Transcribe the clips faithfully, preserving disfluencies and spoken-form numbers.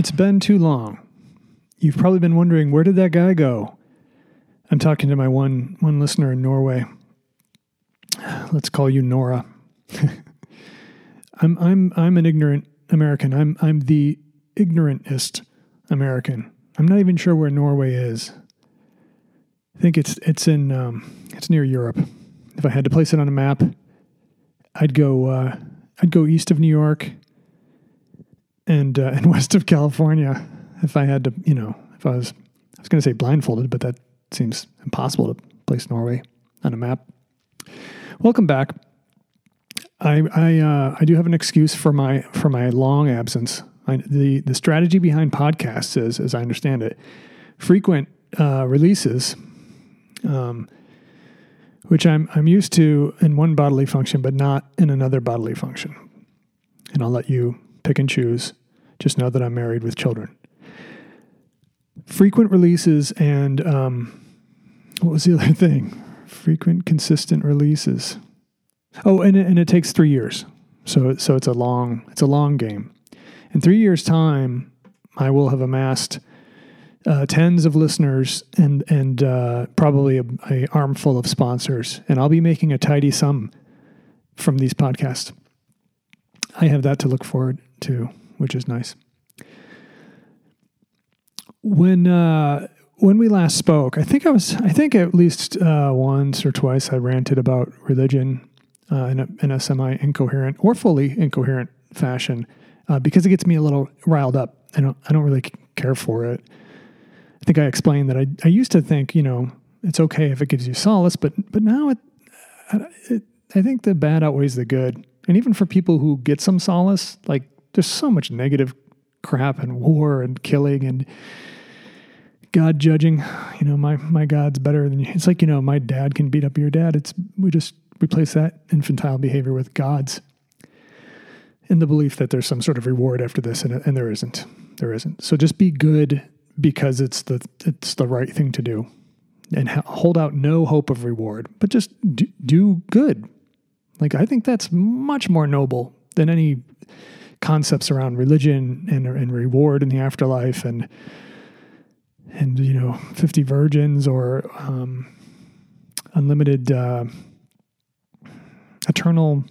It's been too long. You've probably been wondering, where did that guy go? I'm talking to my one one listener in Norway. Let's call you Nora. I'm I'm I'm an ignorant American. I'm I'm the ignorantest American. I'm not even sure where Norway is. I think it's it's in um, it's near Europe. If I had to place it on a map, I'd go uh, I'd go east of New York and uh, and west of California. If I had to, you know, if I was I was going to say blindfolded, but that seems impossible to place Norway on a map. Welcome back. I I uh, I do have an excuse for my for my long absence. I, the the strategy behind podcasts is, as I understand it, frequent uh, releases, um, which I'm I'm used to in one bodily function, but not in another bodily function. And I'll let you pick and choose. Just know that I'm married with children. Frequent releases and um, what was the other thing? Frequent, consistent releases. Oh, and it, and it takes three years, so so it's a long it's a long game. In three years' time, I will have amassed uh, tens of listeners and and uh, probably a, a armful of sponsors, and I'll be making a tidy sum from these podcasts. I have that to look forward to, which is nice. When uh, when we last spoke, I think I was I think at least uh, once or twice I ranted about religion. Uh, in, a, in a semi-incoherent or fully incoherent fashion, uh, because it gets me a little riled up. I don't, I don't really care for it. I think I explained that I, I used to think, you know, it's okay if it gives you solace, but but now it, it, I think the bad outweighs the good. And even for people who get some solace, like there's so much negative crap and war and killing and God judging. You know, my my God's better than you. It's like, you know, my dad can beat up your dad. It's we just. Replace that infantile behavior with God's in the belief that there's some sort of reward after this, and, and there isn't. There isn't. So just be good because it's the it's the right thing to do, and hold out no hope of reward, but just do, do good. Like, I think that's much more noble than any concepts around religion and, and reward in the afterlife and, and you know, fifty virgins or um, unlimited... Uh, Eternal,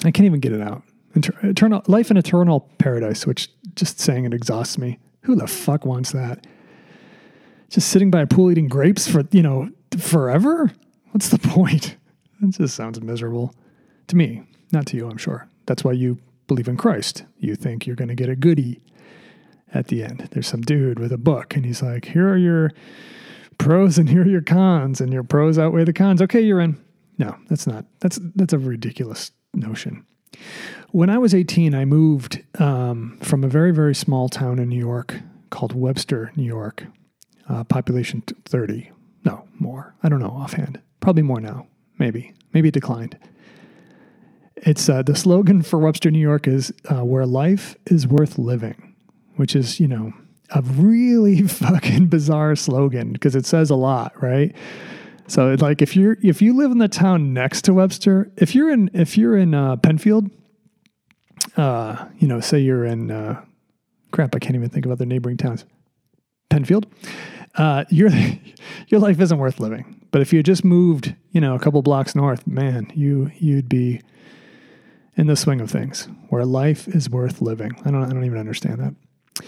I can't even get it out. Eternal life and eternal paradise, which just saying it exhausts me. Who the fuck wants that? Just sitting by a pool eating grapes for, you know, forever? What's the point? That just sounds miserable to me, not to you, I'm sure. That's why you believe in Christ. You think you're going to get a goodie at the end. There's some dude with a book, and he's like, here are your pros and here are your cons, and your pros outweigh the cons. Okay, you're in. No, that's not, that's, that's a ridiculous notion. When I was eighteen, I moved um, from a very, very small town in New York called Webster, New York, uh, population thirty, no, more. I don't know offhand, probably more now, maybe, maybe it declined. It's uh, the slogan for Webster, New York is uh, where life is worth living, which is, you know, a really fucking bizarre slogan because it says a lot, right? So like if you're if you live in the town next to Webster, if you're in if you're in uh, Penfield, uh, you know, say you're in uh, crap, I can't even think of other neighboring towns. Penfield, uh, your your life isn't worth living. But if you just moved, you know, a couple blocks north, man, you you'd be in the swing of things where life is worth living. I don't I don't even understand that.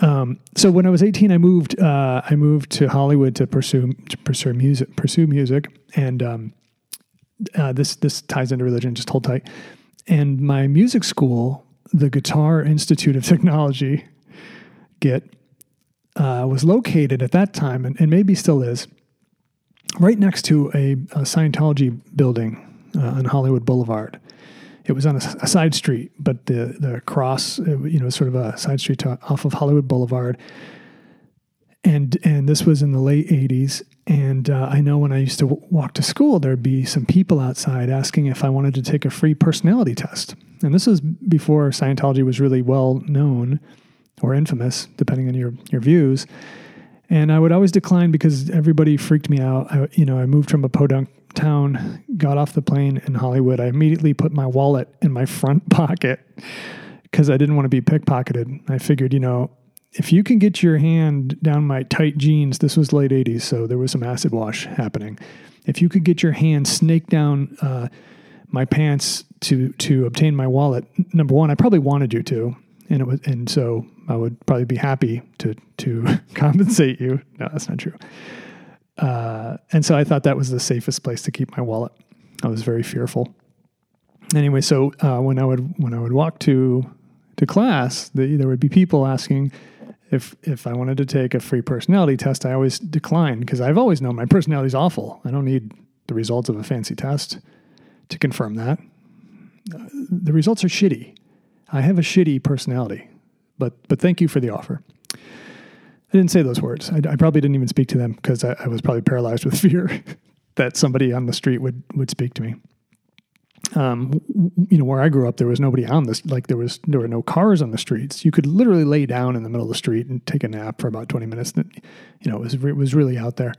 Um, so when I was eighteen, I moved, uh, I moved to Hollywood to pursue, to pursue music, pursue music. And, um, uh, this, this ties into religion, just hold tight. And my music school, the Guitar Institute of Technology, get, uh, was located at that time and, and maybe still is right next to a, a Scientology building, uh, on Hollywood Boulevard. It was on a, a side street, but the the cross, you know, sort of a side street to, off of Hollywood Boulevard. And and this was in the late eighties. And uh, I know when I used to w- walk to school, there'd be some people outside asking if I wanted to take a free personality test. And this was before Scientology was really well known or infamous, depending on your, your views. And I would always decline because everybody freaked me out. I, you know, I moved from a podunk town, got off the plane in Hollywood. I immediately put my wallet in my front pocket because I didn't want to be pickpocketed. I figured, you know, if you can get your hand down my tight jeans, this was late eighties, so there was some acid wash happening. If you could get your hand snake down uh, my pants to to obtain my wallet, number one, I probably wanted you to, and it was, and so I would probably be happy to to compensate you. No, that's not true. Uh, and so I thought that was the safest place to keep my wallet. I was very fearful. Anyway, so uh, when I would when I would walk to to class, the, there would be people asking if if I wanted to take a free personality test. I always declined because I've always known my personality's awful. I don't need the results of a fancy test to confirm that. Uh, the results are shitty. I have a shitty personality, but but thank you for the offer. I didn't say those words. I, I probably didn't even speak to them because I, I was probably paralyzed with fear that somebody on the street would would speak to me. Um, you know, where I grew up, there was nobody on this, like there was, there were no cars on the streets. You could literally lay down in the middle of the street and take a nap for about twenty minutes. You know, it was, it was really out there.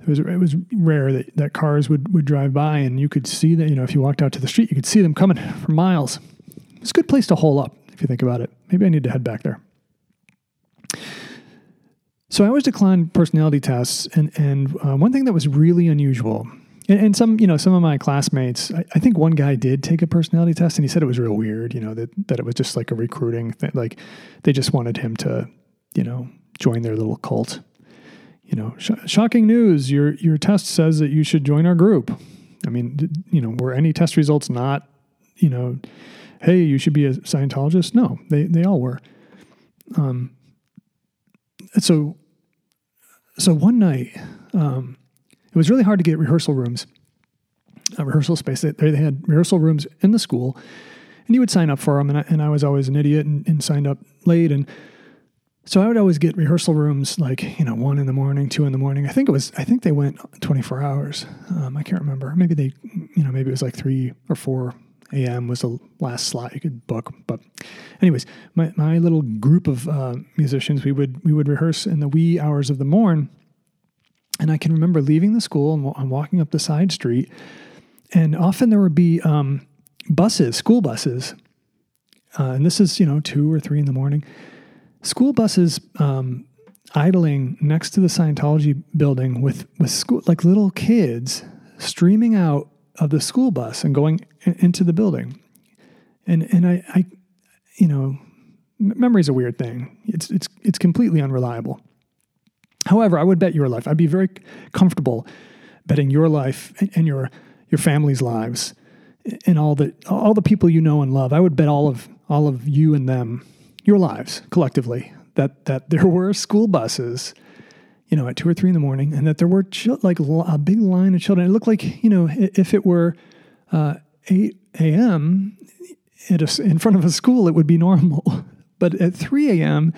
It was, it was rare that, that cars would, would drive by, and you could see that, you know, if you walked out to the street, you could see them coming for miles. It's a good place to hole up. If you think about it, maybe I need to head back there. So I always declined personality tests. And, and, uh, one thing that was really unusual, and some, you know, some of my classmates, I, I think one guy did take a personality test, and he said it was real weird, you know, that, that it was just like a recruiting thing. Like they just wanted him to, you know, join their little cult, you know, sh- shocking news. Your, your test says that you should join our group. I mean, did, you know, were any test results not, you know, hey, you should be a Scientologist? No, they, they all were. Um, so, so one night, um, it was really hard to get rehearsal rooms, a rehearsal space. They, they had rehearsal rooms in the school, and you would sign up for them. And I, and I was always an idiot and, and signed up late. And so I would always get rehearsal rooms like, you know, one in the morning, two in the morning. I think it was, I think they went twenty-four hours. Um, I can't remember. Maybe they, you know, maybe it was like three or four a.m. was the last slot you could book. But anyways, my, my little group of uh, musicians, we would, we would rehearse in the wee hours of the morn. And I can remember leaving the school and I'm walking up the side street, and often there would be um, buses, school buses. Uh, and this is, you know, two or three in the morning, school buses um, idling next to the Scientology building with, with school, like little kids streaming out of the school bus and going in, into the building. And, and I, I, you know, memory's a weird thing. It's, it's, it's completely unreliable. However, I would bet your life. I'd be very comfortable betting your life and, and your your family's lives and all the all the people you know and love. I would bet all of all of you and them, your lives collectively, that that there were school buses, you know, at two or three in the morning, and that there were ch- like a big line of children. It looked like, you know, if it were uh, eight a.m. in front of a school, it would be normal, but at three a.m.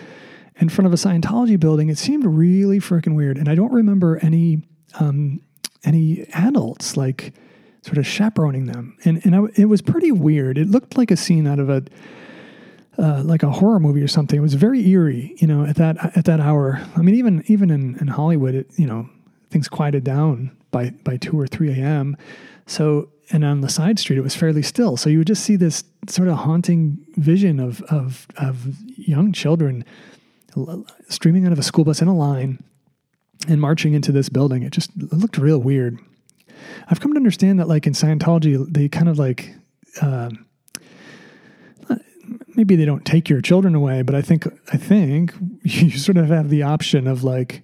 in front of a Scientology building, it seemed really freaking weird. And I don't remember any um, any adults like sort of chaperoning them. And and I, it was pretty weird. It looked like a scene out of a uh, like a horror movie or something. It was very eerie, you know, at that at that hour. I mean, even even in, in Hollywood, it, you know, things quieted down by by two or three a m. So, and on the side street, it was fairly still. So you would just see this sort of haunting vision of of of young children streaming out of a school bus in a line and marching into this building. It just it looked real weird. I've come to understand that, like, in Scientology, they kind of like, uh, maybe they don't take your children away, but I think, I think you sort of have the option of like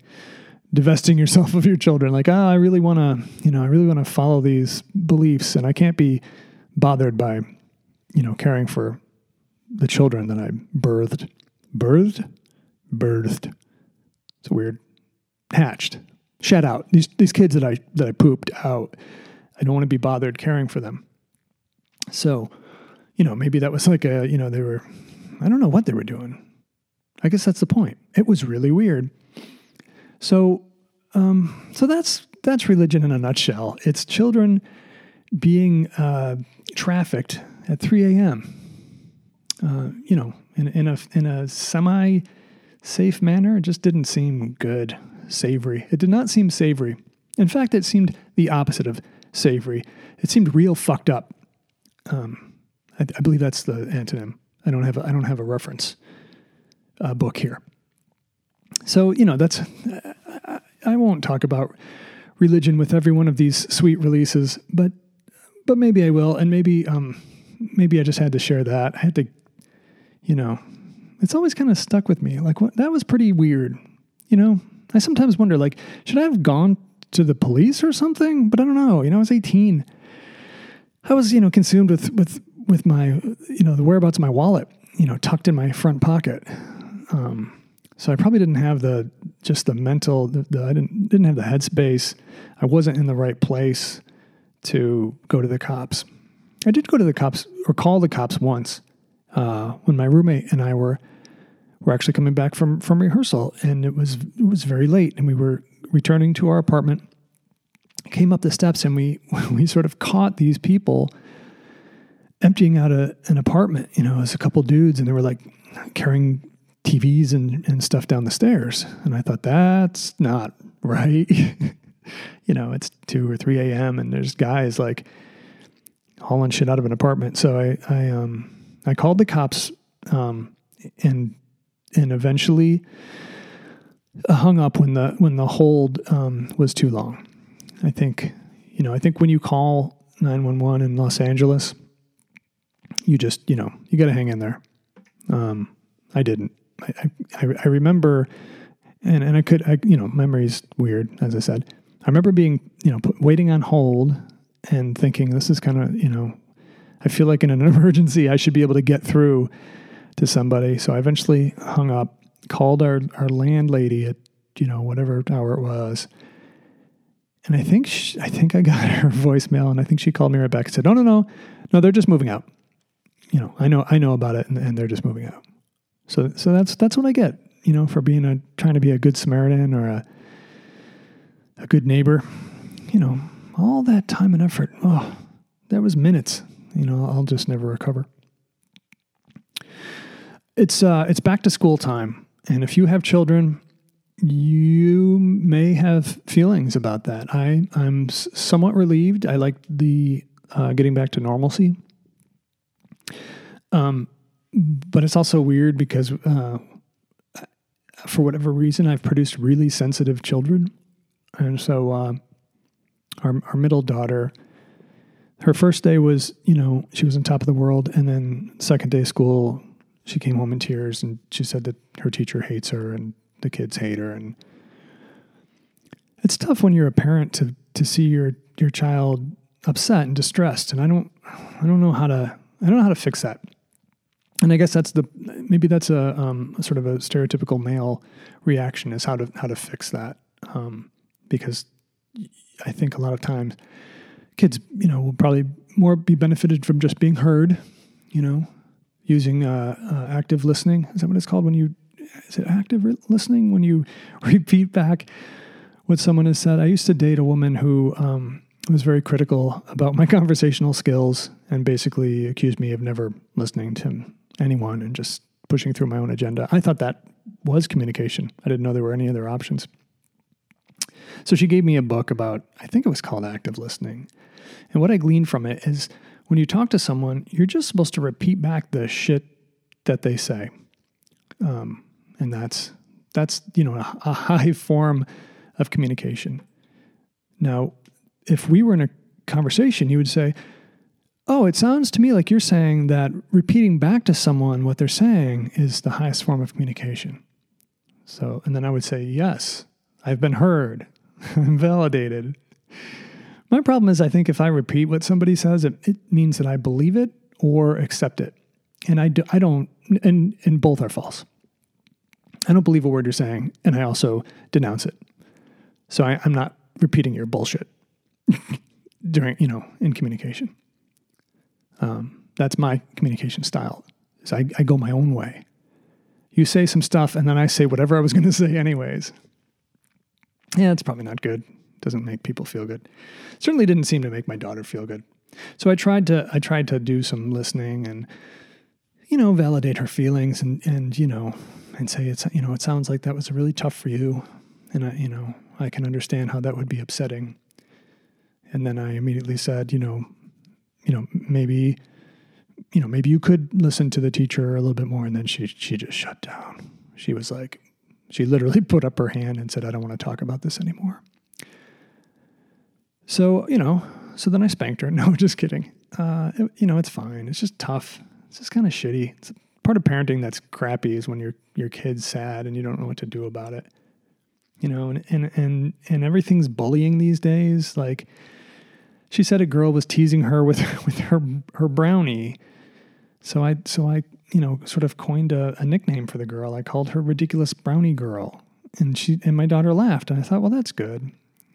divesting yourself of your children. Like, ah, oh, I really want to, you know, I really want to follow these beliefs, and I can't be bothered by, you know, caring for the children that I birthed, birthed. Birthed. It's weird. Hatched. Shed out. These these kids that I that I pooped out. I don't want to be bothered caring for them. So, you know, maybe that was like a, you know, they were, I don't know what they were doing. I guess that's the point. It was really weird. So, um, so that's that's religion in a nutshell. It's children being uh, trafficked at three a m. Uh, you know, in in a in a semi safe manner. It just didn't seem good, savory. It did not seem savory. In fact, it seemed the opposite of savory. It seemed real fucked up. Um, I, I believe that's the antonym, I don't have a, I don't have a reference uh, book here. So, you know, that's I, I won't talk about religion with every one of these sweet releases, but but maybe I will, and maybe um maybe I just had to share that. I had to, you know, it's always kind of stuck with me. Like, what, that was pretty weird, you know. I sometimes wonder, like, should I have gone to the police or something? But I don't know. You know, I was eighteen. I was, you know, consumed with with with my, you know, the whereabouts of my wallet, you know, tucked in my front pocket. Um, so I probably didn't have the just the mental. The, the, I didn't didn't have the headspace. I wasn't in the right place to go to the cops. I did go to the cops or call the cops once uh, when my roommate and I were. We're actually coming back from, from rehearsal, and it was it was very late, and we were returning to our apartment. Came up the steps, and we we sort of caught these people emptying out a, an apartment. You know, it was a couple dudes, and they were like carrying T Vs and, and stuff down the stairs. And I thought, that's not right. You know, it's two or three a m, and there's guys like hauling shit out of an apartment. So I I um I called the cops um and. And eventually hung up when the when the hold um, was too long. I think, you know, I think when you call nine one one in Los Angeles, you just, you know, you got to hang in there. Um, I didn't. I, I, I remember, and, and I could, I, you know, memory's weird, as I said. I remember being, you know, put, waiting on hold and thinking, this is kind of, you know, I feel like in an emergency I should be able to get through to somebody. So I eventually hung up, called our, our landlady at, you know, whatever hour it was. And I think, she, I think I got her voicemail, and I think she called me right back and said, no, no, no, no, they're just moving out. You know, I know, I know about it, and, and they're just moving out. So, so that's, that's what I get, you know, for being a, trying to be a good Samaritan or a, a good neighbor, you know, all that time and effort. Oh, that was minutes, you know, I'll just never recover. It's uh, it's back to school time, and if you have children, you may have feelings about that. I, I'm s- somewhat relieved. I like the uh, getting back to normalcy. Um, but it's also weird because uh, for whatever reason, I've produced really sensitive children. And so uh, our, our middle daughter, her first day was, you know, she was on top of the world, and then second day of school, she came home in tears, and she said that her teacher hates her and the kids hate her. And it's tough when you're a parent to, to see your, your child upset and distressed. And I don't, I don't know how to, I don't know how to fix that. And I guess that's the, maybe that's a, um, sort of a stereotypical male reaction, is how to, how to fix that. Um, because I think a lot of times kids, you know, will probably more be benefited from just being heard, you know, using uh, uh, active listening. Is that what it's called? When you, is it active re- listening? When you repeat back what someone has said. I used to date a woman who um, was very critical about my conversational skills and basically accused me of never listening to anyone and just pushing through my own agenda. I thought that was communication. I didn't know there were any other options. So she gave me a book about, I think it was called Active Listening. And what I gleaned from it is, when you talk to someone, you're just supposed to repeat back the shit that they say. Um, and that's, that's you know, a, a high form of communication. Now, if we were in a conversation, you would say, oh, it sounds to me like you're saying that repeating back to someone what they're saying is the highest form of communication. So, and then I would say, yes, I've been heard, validated. My problem is, I think if I repeat what somebody says, it, it means that I believe it or accept it. And I, do, I don't, and, and both are false. I don't believe a word you're saying, and I also denounce it. So I, I'm not repeating your bullshit during, you know, in communication. Um, that's my communication style, is I, I go my own way. You say some stuff, and then I say whatever I was going to say anyways. Yeah, it's probably not good. Doesn't make people feel good. Certainly didn't seem to make my daughter feel good. So I tried to I tried to do some listening and, you know, validate her feelings and, and you know, and say, it's you know, it sounds like that was really tough for you. And, I, you know, I can understand how that would be upsetting. And then I immediately said, you know, you know, maybe you know, maybe you could listen to the teacher a little bit more. And then she she just shut down. She was like, she literally put up her hand and said, I don't want to talk about this anymore. So, you know, so then I spanked her. No, just kidding. Uh, it, you know, it's fine. It's just tough. It's just kind of shitty. It's part of parenting that's crappy is when your your kid's sad and you don't know what to do about it. You know, and and and, and everything's bullying these days. Like, she said a girl was teasing her with with her her brownie. So I, so I, you know, sort of coined a, a nickname for the girl. I called her Ridiculous Brownie Girl, and she and my daughter laughed. And I thought, well, that's good.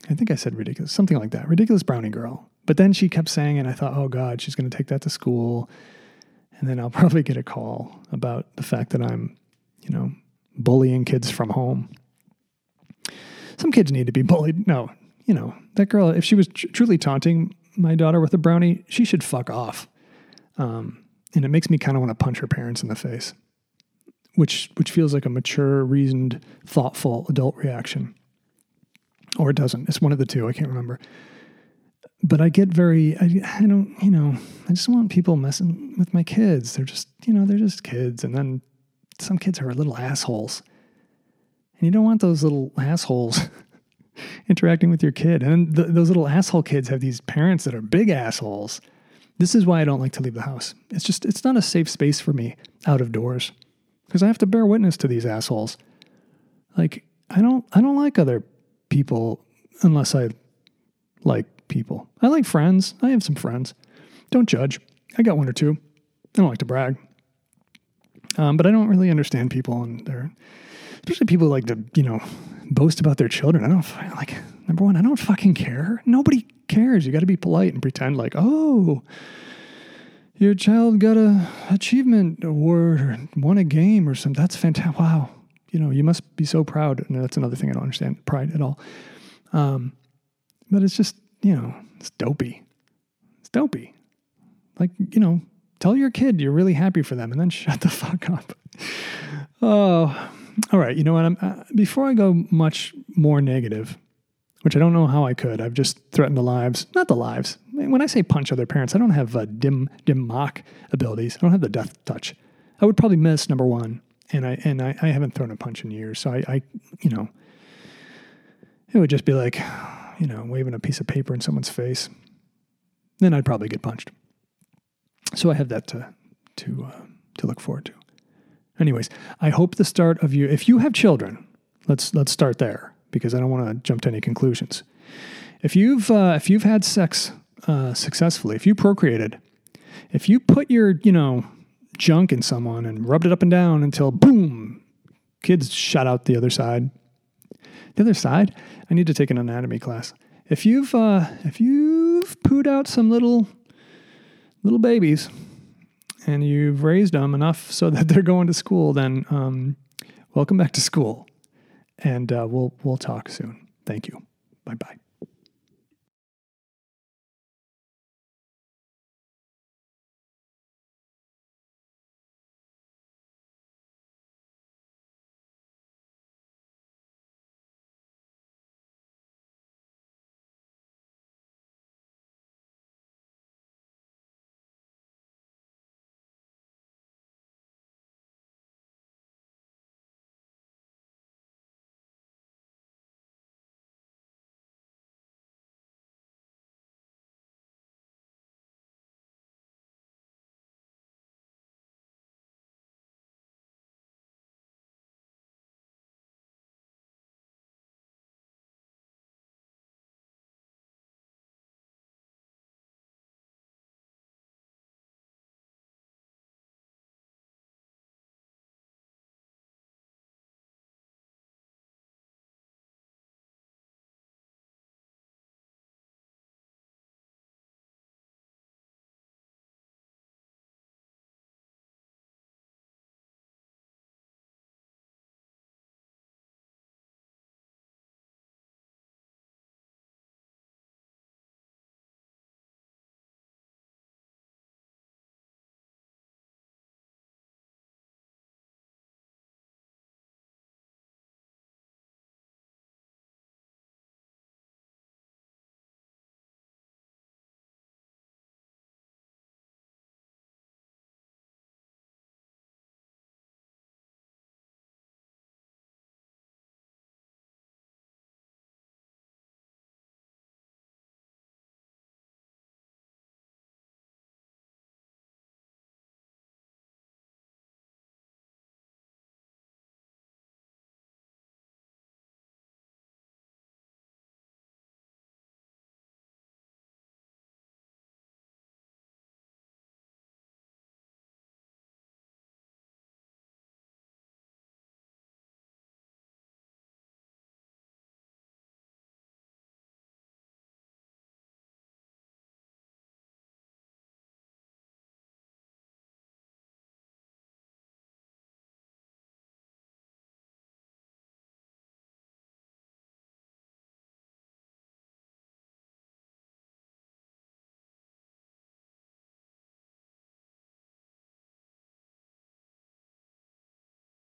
I think I said ridiculous, something like that, Ridiculous Brownie Girl. But then she kept saying, and I thought, oh God, she's going to take that to school, and then I'll probably get a call about the fact that I'm, you know, bullying kids from home. Some kids need to be bullied. No, you know, that girl, if she was tr- truly taunting my daughter with a brownie, she should fuck off. Um, And it makes me kind of want to punch her parents in the face, which which feels like a mature, reasoned, thoughtful adult reaction. Or it doesn't. It's one of the two. I can't remember. But I get very, I, I don't, you know, I just want people messing with my kids. They're just, you know, they're just kids. And then some kids are little assholes. And you don't want those little assholes interacting with your kid. And th- those little asshole kids have these parents that are big assholes. This is why I don't like to leave the house. It's just, it's not a safe space for me out of doors because I have to bear witness to these assholes. Like, I don't, I don't like other people unless I like people. I like friends. I have some friends. Don't judge. I got one or two. I don't like to brag. Um, but I don't really understand people and they're, especially people who like to, you know, boast about their children. I don't like, number one, I don't fucking care. Nobody cares. You got to be polite and pretend like, oh, your child got a achievement award or won a game or something. That's fantastic. Wow. You know, you must be so proud. And that's another thing I don't understand, pride at all. Um, but it's just, you know, it's dopey. It's dopey. Like, you know, tell your kid you're really happy for them and then shut the fuck up. Oh, all right. You know what? I'm, uh, before I go much more negative, which I don't know how I could. I've just threatened the lives, not the lives. When I say punch other parents, I don't have uh, dim dim mock abilities. I don't have the death touch. I would probably miss number one, and I and I, I haven't thrown a punch in years. So I, I, you know, it would just be like, you know, waving a piece of paper in someone's face. Then I'd probably get punched. So I have that to to uh, to look forward to. Anyways, I hope the start of you, if you have children, let's let's start there, because I don't want to jump to any conclusions. If you've uh, if you've had sex uh, successfully, if you procreated, if you put your, you know, junk in someone and rubbed it up and down until, boom, kids shot out the other side. The other side? I need to take an anatomy class. If you've uh, if you've pooed out some little little babies and you've raised them enough so that they're going to school, then um, welcome back to school. And uh, we'll we'll talk soon. Thank you. Bye-bye.